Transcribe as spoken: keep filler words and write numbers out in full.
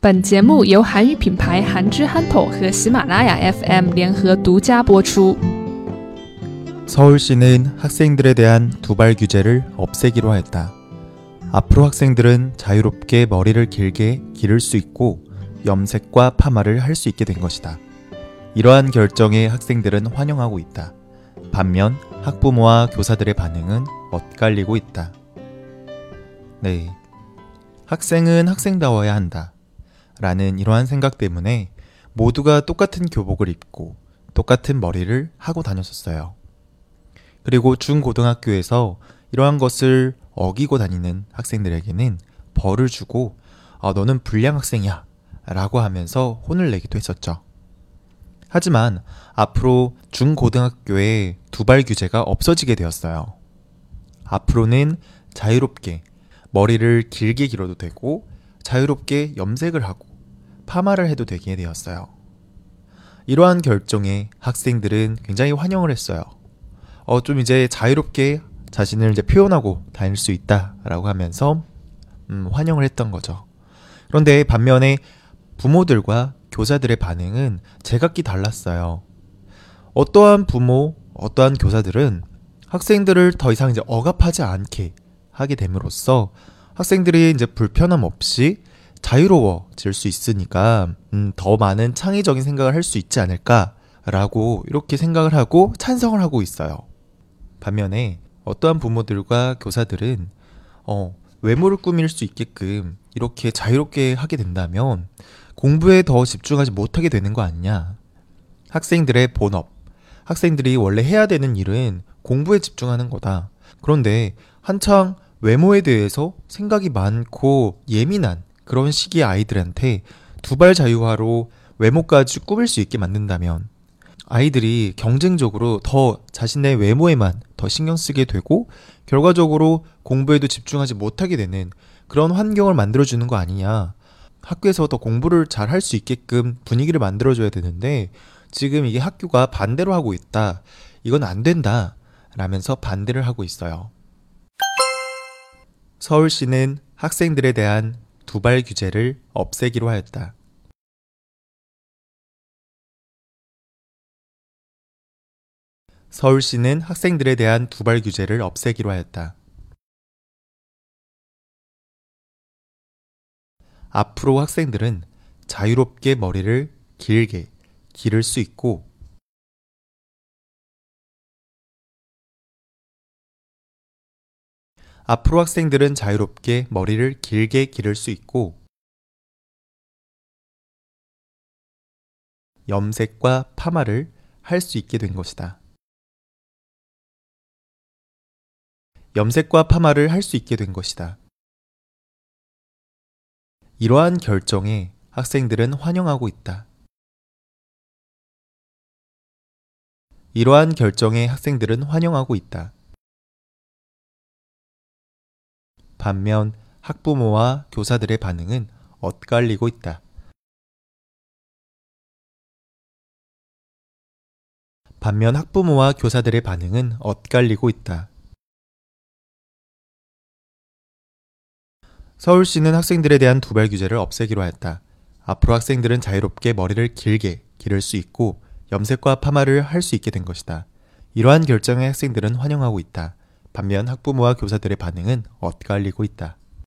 本节目由韩语品牌韩之憨头和喜马拉雅 F M 联合独家播出。서울시는 학생들에 대한 두발 규제를 없애기로 했다. 앞으로 학생들은 자유롭게 머리를 길게 기를 수 있고 염색과 파마를 할 수 있게 된 것이다. 이러한 결정에 학생들은 환영하고 있다. 반면 학부모와 교사들의 반응은 엇갈리고 있다. 네, 학생은 학생다워야 한다. 라는 이러한 생각 때문에 모두가 똑같은 교복을 입고 똑같은 머리를 하고 다녔었어요. 그리고 중고등학교에서 이러한 것을 어기고 다니는 학생들에게는 벌을 주고 아, 너는 불량 학생이야 라고 하면서 혼을 내기도 했었죠. 하지만 앞으로 중고등학교에 두발 규제가 없어지게 되었어요. 앞으로는 자유롭게 머리를 길게 길어도 되고 자유롭게 염색을 하고 파마를 해도 되게 되었어요. 이러한 결정에 학생들은 굉장히 환영을 했어요. 어, 좀 이제 자유롭게 자신을 이제 표현하고 다닐 수 있다라고 하면서 음, 환영을 했던 거죠. 그런데 반면에 부모들과 교사들의 반응은 제각기 달랐어요. 어떠한 부모, 어떠한 교사들은 학생들을 더 이상 이제 억압하지 않게 하게 됨으로써 학생들이 이제 불편함 없이 자유로워질 수 있으니까 음, 더 많은 창의적인 생각을 할 수 있지 않을까라고 이렇게 생각을 하고 찬성을 하고 있어요. 반면에 어떠한 부모들과 교사들은 어, 외모를 꾸밀 수 있게끔 이렇게 자유롭게 하게 된다면 공부에 더 집중하지 못하게 되는 거 아니냐. 학생들의 본업, 학생들이 원래 해야 되는 일은 공부에 집중하는 거다. 그런데 한창 외모에 대해서 생각이 많고 예민한 그런 시기의 아이들한테 두발 자유화로 외모까지 꾸밀 수 있게 만든다면 아이들이 경쟁적으로 더 자신의 외모에만 더 신경 쓰게 되고 결과적으로 공부에도 집중하지 못하게 되는 그런 환경을 만들어주는 거 아니냐. 학교에서 더 공부를 잘 할 수 있게끔 분위기를 만들어줘야 되는데 지금 이게 학교가 반대로 하고 있다. 이건 안 된다. 라면서 반대를 하고 있어요. 서울시는 학생들에 대한 두발 규제를 없애기로 하였다. 서울시는 학생들에 대한 두발 규제를 없애기로 하였다. 앞으로 학생들은 자유롭게 머리를 길게 기를 수 있고 앞으로 학생들은 자유롭게 머리를 길게 기를 수 있고 염색과 파마를 할 수 있게 된 것이다. 염색과 파마를 할 수 있게 된 것이다. 이러한 결정에 학생들은 환영하고 있다. 이러한 결정에 학생들은 환영하고 있다. 반면 학부모와 교사들의 반응은 엇갈리고 있다. 반면 학부모와 교사들의 반응은 엇갈리고 있다. 서울시는 학생들에 대한 두발 규제를 없애기로 하였다. 앞으로 학생들은 자유롭게 머리를 길게 기를 수 있고 염색과 파마를 할 수 있게 된 것이다. 이러한 결정에 학생들은 환영하고 있다. 반면 학부모와 교사들의 반응은 엇갈리고 있다.